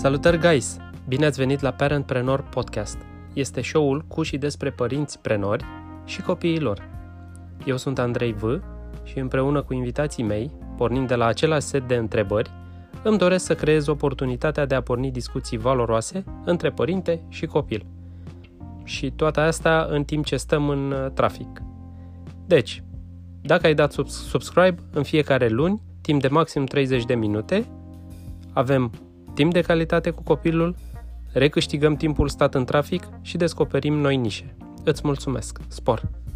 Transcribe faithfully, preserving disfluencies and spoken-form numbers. Salutări, guys! Bine ați venit la Parent Prenor Podcast. Este show-ul cu și despre părinți prenori și copiii lor. Eu sunt Andrei V. și împreună cu invitații mei, pornind de la același set de întrebări, îmi doresc să creez oportunitatea de a porni discuții valoroase între părinte și copil. Și toate asta în timp ce stăm în trafic. Deci, dacă ai dat subscribe în fiecare luni, timp de maxim treizeci de minute, avem timp de calitate cu copilul, recâștigăm timpul stat în trafic și descoperim noi nișe. Îți mulțumesc! Spor!